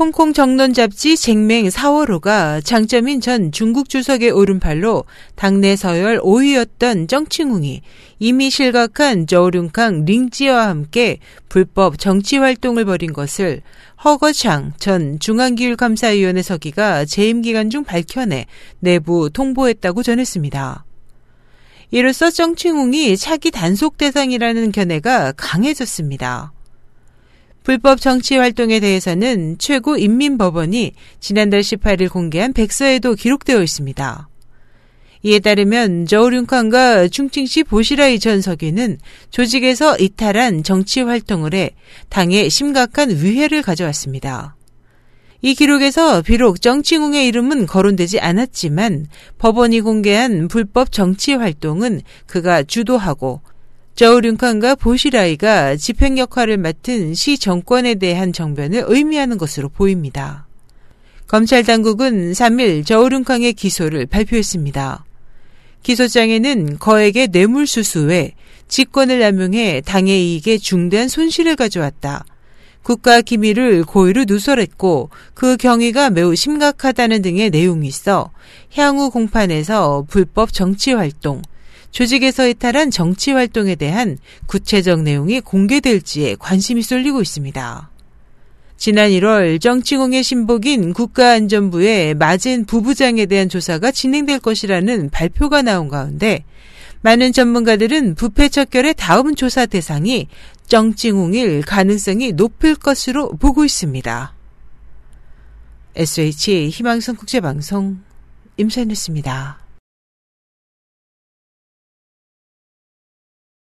홍콩 정론 잡지 쟁맹 4월호가 장점인 전 중국 주석의 오른팔로 당내 서열 5위였던 정칭웅이 이미 실각한 저우룽캉 링지와 함께 불법 정치활동을 벌인 것을 허거창 전 중앙기율감사위원회 서기가 재임기간 중 밝혀내 내부 통보했다고 전했습니다. 이로써 정칭웅이 차기 단속 대상이라는 견해가 강해졌습니다. 불법 정치활동에 대해서는 최고인민법원이 지난달 18일 공개한 백서에도 기록되어 있습니다. 이에 따르면 저우룽캉과 충칭시 보시라이 전 서기는 조직에서 이탈한 정치활동을 해 당에 심각한 위해를 가져왔습니다. 이 기록에서 비록 정칭웅의 이름은 거론되지 않았지만 법원이 공개한 불법 정치활동은 그가 주도하고 저우룽캉과 보시라이가 집행 역할을 맡은 시 정권에 대한 정변을 의미하는 것으로 보입니다. 검찰 당국은 3일 저우룽캉의 기소를 발표했습니다. 기소장에는 거액의 뇌물수수 외 직권을 남용해 당의 이익에 중대한 손실을 가져왔다. 국가 기밀을 고의로 누설했고 그 경위가 매우 심각하다는 등의 내용이 있어 향후 공판에서 불법 정치활동, 조직에서 이탈한 정치활동에 대한 구체적 내용이 공개될지에 관심이 쏠리고 있습니다. 지난 1월 정칭웅의 신복인 국가안전부의 마진 부부장에 대한 조사가 진행될 것이라는 발표가 나온 가운데 많은 전문가들은 부패 척결의 다음 조사 대상이 정칭웅일 가능성이 높을 것으로 보고 있습니다. SH 희망성국제방송 임선혜였습니다.